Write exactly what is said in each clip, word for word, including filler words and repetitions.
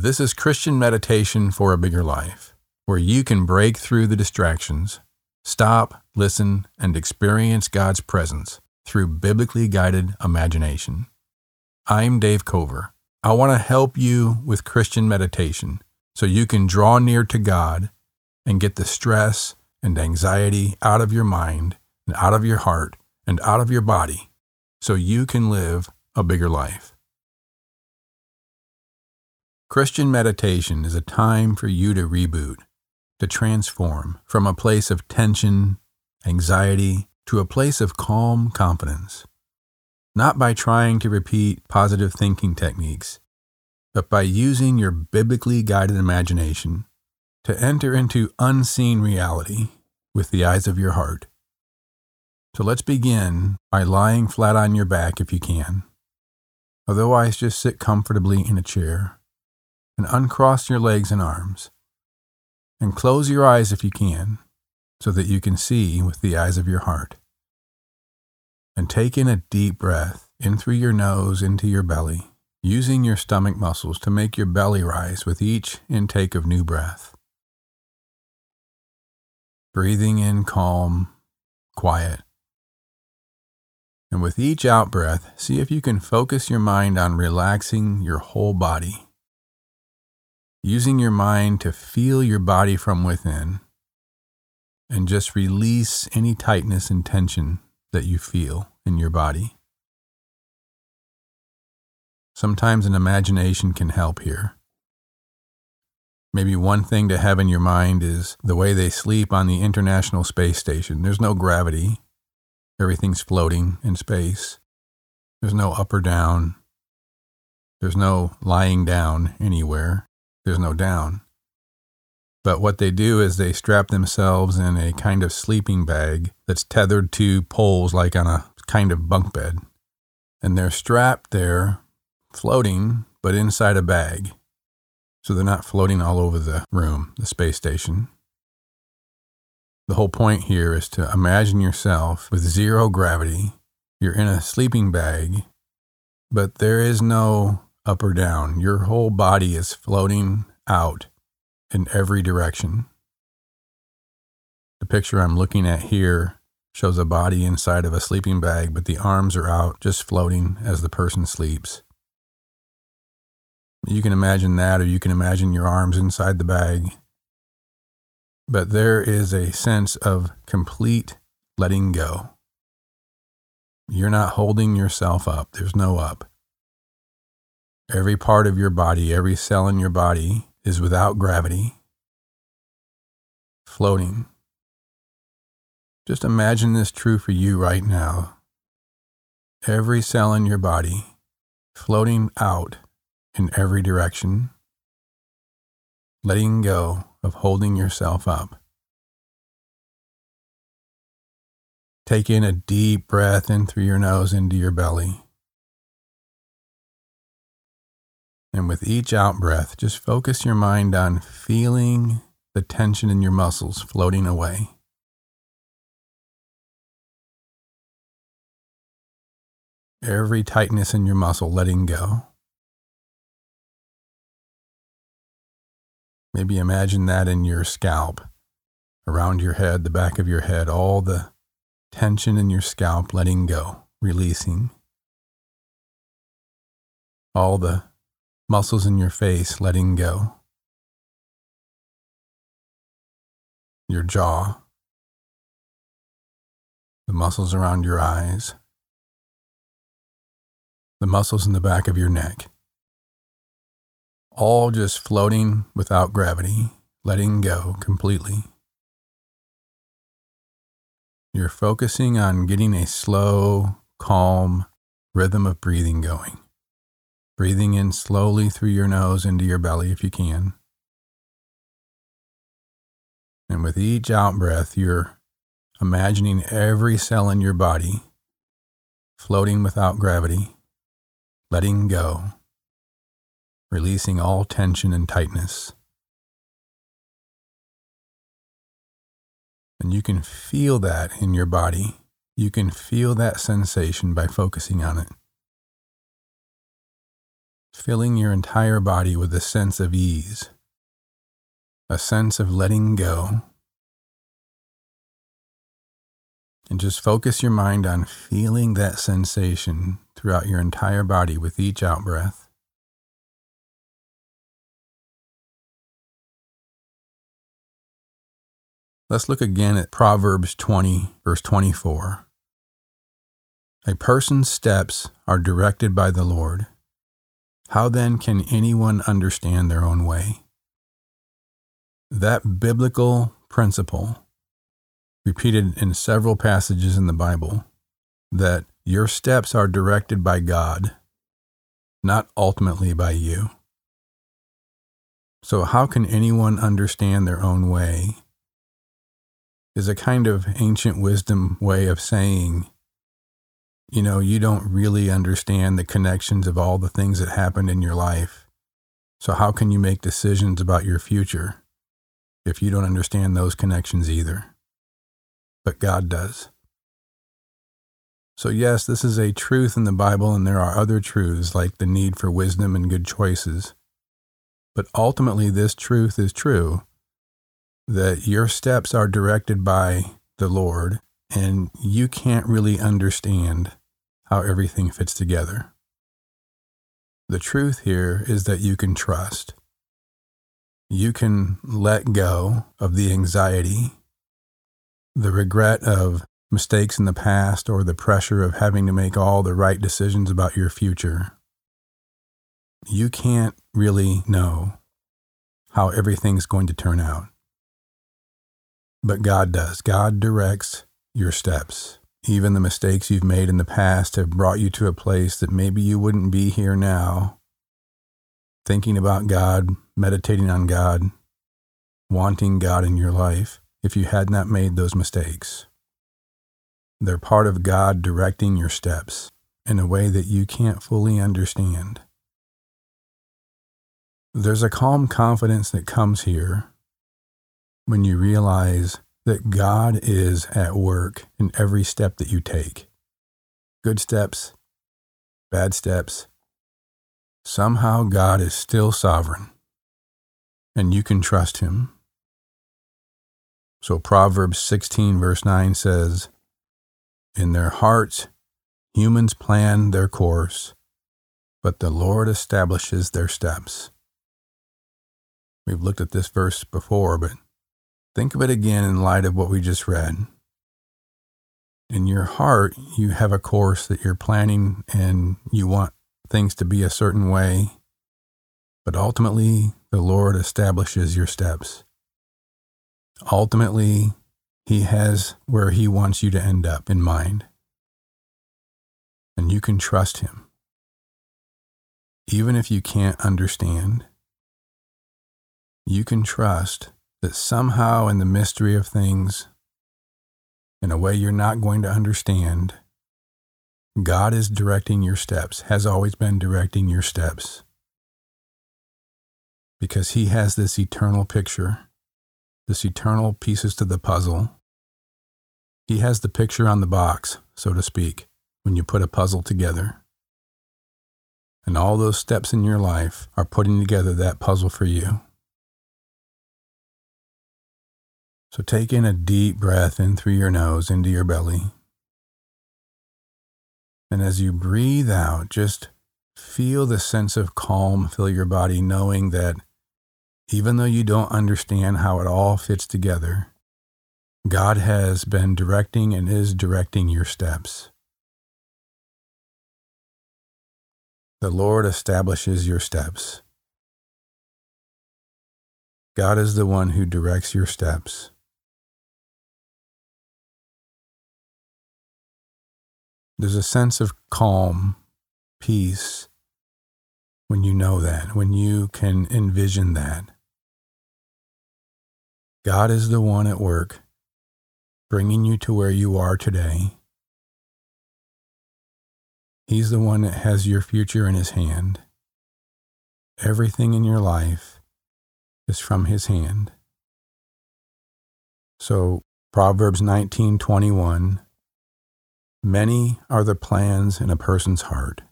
This is Christian Meditation for a Bigger Life, where you can break through the distractions, stop, listen, and experience God's presence through biblically guided imagination. I'm Dave Cover. I want to help you with Christian meditation so you can draw near to God and get the stress and anxiety out of your mind and out of your heart and out of your body so you can live a bigger life. Christian meditation is a time for you to reboot, to transform from a place of tension, anxiety, to a place of calm confidence. Not by trying to repeat positive thinking techniques, but by using your biblically guided imagination to enter into unseen reality with the eyes of your heart. So let's begin by lying flat on your back if you can. Otherwise, just sit comfortably in a chair. And uncross your legs and arms, and close your eyes if you can, so that you can see with the eyes of your heart. And take in a deep breath in through your nose into your belly, using your stomach muscles to make your belly rise with each intake of new breath. Breathing in calm, quiet. And with each out breath, see if you can focus your mind on relaxing your whole body. Using your mind to feel your body from within and just release any tightness and tension that you feel in your body. Sometimes an imagination can help here. Maybe one thing to have in your mind is the way they sleep on the International Space Station. There's no gravity. Everything's floating in space. There's no up or down. There's no lying down anywhere. There's no down. But what they do is they strap themselves in a kind of sleeping bag that's tethered to poles like on a kind of bunk bed. And they're strapped there, floating, but inside a bag. So they're not floating all over the room, the space station. The whole point here is to imagine yourself with zero gravity. You're in a sleeping bag, but there is no up or down. Your whole body is floating out in every direction. The picture I'm looking at here shows a body inside of a sleeping bag, but the arms are out, just floating as the person sleeps. You can imagine that, or you can imagine your arms inside the bag. But there is a sense of complete letting go. You're not holding yourself up. There's no up. Every part of your body, every cell in your body is without gravity, floating. Just imagine this true for you right now. Every cell in your body floating out in every direction, letting go of holding yourself up. Take in a deep breath in through your nose into your belly. And with each out-breath, just focus your mind on feeling the tension in your muscles floating away. Every tightness in your muscle letting go. Maybe imagine that in your scalp, around your head, the back of your head, all the tension in your scalp letting go, releasing. All the muscles in your face letting go. Your jaw. The muscles around your eyes. The muscles in the back of your neck. All just floating without gravity, letting go completely. You're focusing on getting a slow, calm rhythm of breathing going. Breathing in slowly through your nose into your belly if you can. And with each out-breath, you're imagining every cell in your body floating without gravity, letting go, releasing all tension and tightness. And you can feel that in your body. You can feel that sensation by focusing on it. filling your entire body with a sense of ease, a sense of letting go. And just focus your mind on feeling that sensation throughout your entire body with each out-breath. Let's look again at Proverbs twenty, verse twenty-four. A person's steps are directed by the Lord. How then can anyone understand their own way? That biblical principle, repeated in several passages in the Bible, that your steps are directed by God, not ultimately by you. So how can anyone understand their own way? Is a kind of ancient wisdom way of saying, you know, you don't really understand the connections of all the things that happened in your life. So how can you make decisions about your future if you don't understand those connections either? But God does. So yes, this is a truth in the Bible, and there are other truths like the need for wisdom and good choices. But ultimately, this truth is true, that your steps are directed by the Lord, and you can't really understand how everything fits together. The truth here is that you can trust. You can let go of the anxiety, the regret of mistakes in the past, or the pressure of having to make all the right decisions about your future. You can't really know how everything's going to turn out. But God does. God directs your steps. Even the mistakes you've made in the past have brought you to a place that maybe you wouldn't be here now, thinking about God, meditating on God, wanting God in your life, if you had not made those mistakes. They're part of God directing your steps in a way that you can't fully understand. There's a calm confidence that comes here when you realize that God is at work in every step that you take. Good steps, bad steps, somehow God is still sovereign, and you can trust him. So Proverbs sixteen, verse nine says, "In their hearts, humans plan their course, but the Lord establishes their steps." We've looked at this verse before, but think of it again in light of what we just read. In your heart, you have a course that you're planning, and you want things to be a certain way, but ultimately, the Lord establishes your steps. Ultimately, he has where he wants you to end up in mind, and you can trust him, even if you can't understand. You can trust that somehow in the mystery of things, in a way you're not going to understand, God is directing your steps, has always been directing your steps, because he has this eternal picture, this eternal pieces to the puzzle. He has the picture on the box, so to speak, when you put a puzzle together. And all those steps in your life are putting together that puzzle for you. So take in a deep breath in through your nose, into your belly. And as you breathe out, just feel the sense of calm fill your body, knowing that even though you don't understand how it all fits together, God has been directing and is directing your steps. The Lord establishes your steps. God is the one who directs your steps. There's a sense of calm, peace, when you know that, when you can envision that. God is the one at work, bringing you to where you are today. He's the one that has your future in his hand. Everything in your life is from his hand. So, Proverbs nineteen twenty-one, "Many are the plans in a person's heart,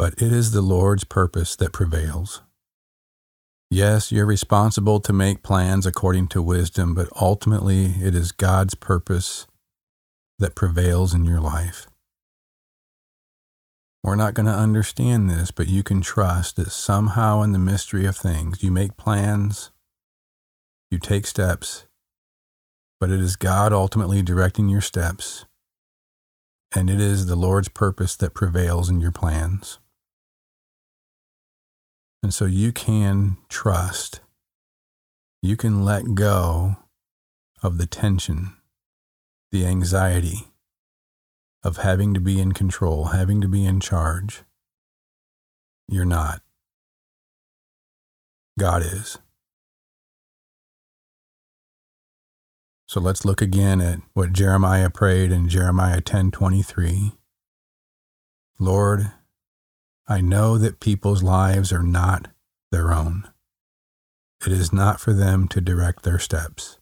but it is the Lord's purpose that prevails. Yes, you're responsible to make plans according to wisdom, but ultimately it is God's purpose that prevails in your life. We're not going to understand this, but you can trust that somehow in the mystery of things, you make plans, you take steps, but it is God ultimately directing your steps, and it is the Lord's purpose that prevails in your plans. And so you can trust, you can let go of the tension, the anxiety of having to be in control, having to be in charge. You're not. God is. So let's look again at what Jeremiah prayed in Jeremiah ten twenty-three. Lord, I know that people's lives are not their own. It is not for them to direct their steps.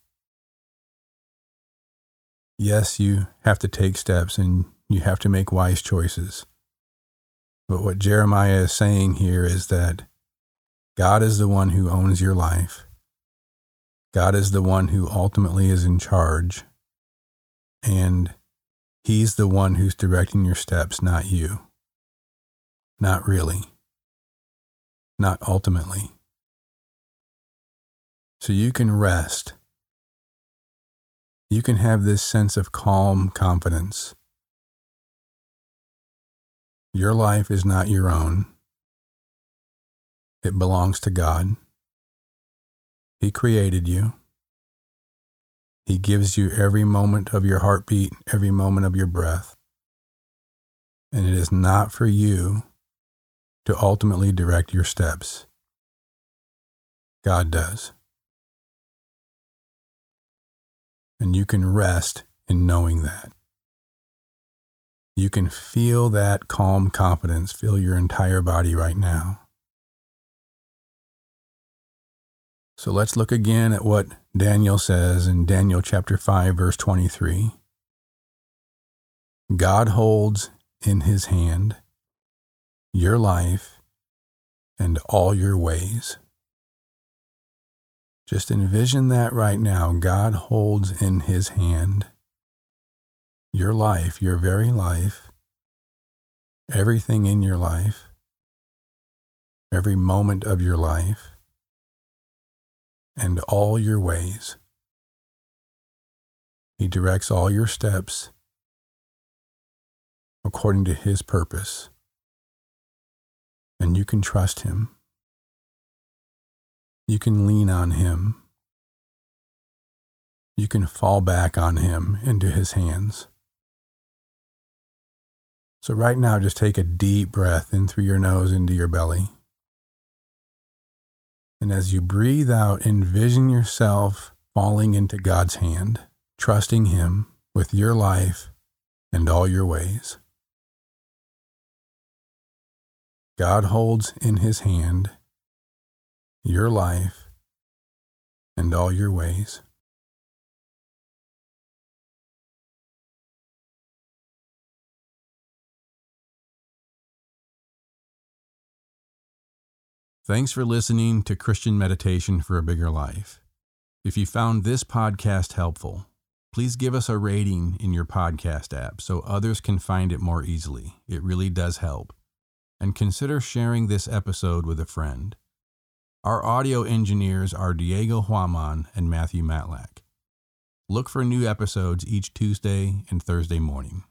Yes, you have to take steps and you have to make wise choices. But what Jeremiah is saying here is that God is the one who owns your life. God is the one who ultimately is in charge. And he's the one who's directing your steps, not you. Not really. Not ultimately. So you can rest. You can have this sense of calm confidence. Your life is not your own. It belongs to God. He created you. He gives you every moment of your heartbeat, every moment of your breath. And it is not for you to ultimately direct your steps. God does. And you can rest in knowing that. You can feel that calm confidence fill your entire body right now. So let's look again at what Daniel says in Daniel chapter five, verse twenty-three. God holds in his hand your life and all your ways. Just envision that right now. God holds in his hand your life, your very life, everything in your life, every moment of your life, and all your ways. He directs all your steps according to his purpose, and you can trust him. You can lean on him. You can fall back on him into his hands. So right now, just take a deep breath in through your nose into your belly. And as you breathe out, envision yourself falling into God's hand, trusting him with your life and all your ways. God holds in his hand your life and all your ways. Thanks for listening to Christian Meditation for a Bigger Life. If you found this podcast helpful, please give us a rating in your podcast app so others can find it more easily. It really does help. And consider sharing this episode with a friend. Our audio engineers are Diego Huaman and Matthew Matlack. Look for new episodes each Tuesday and Thursday morning.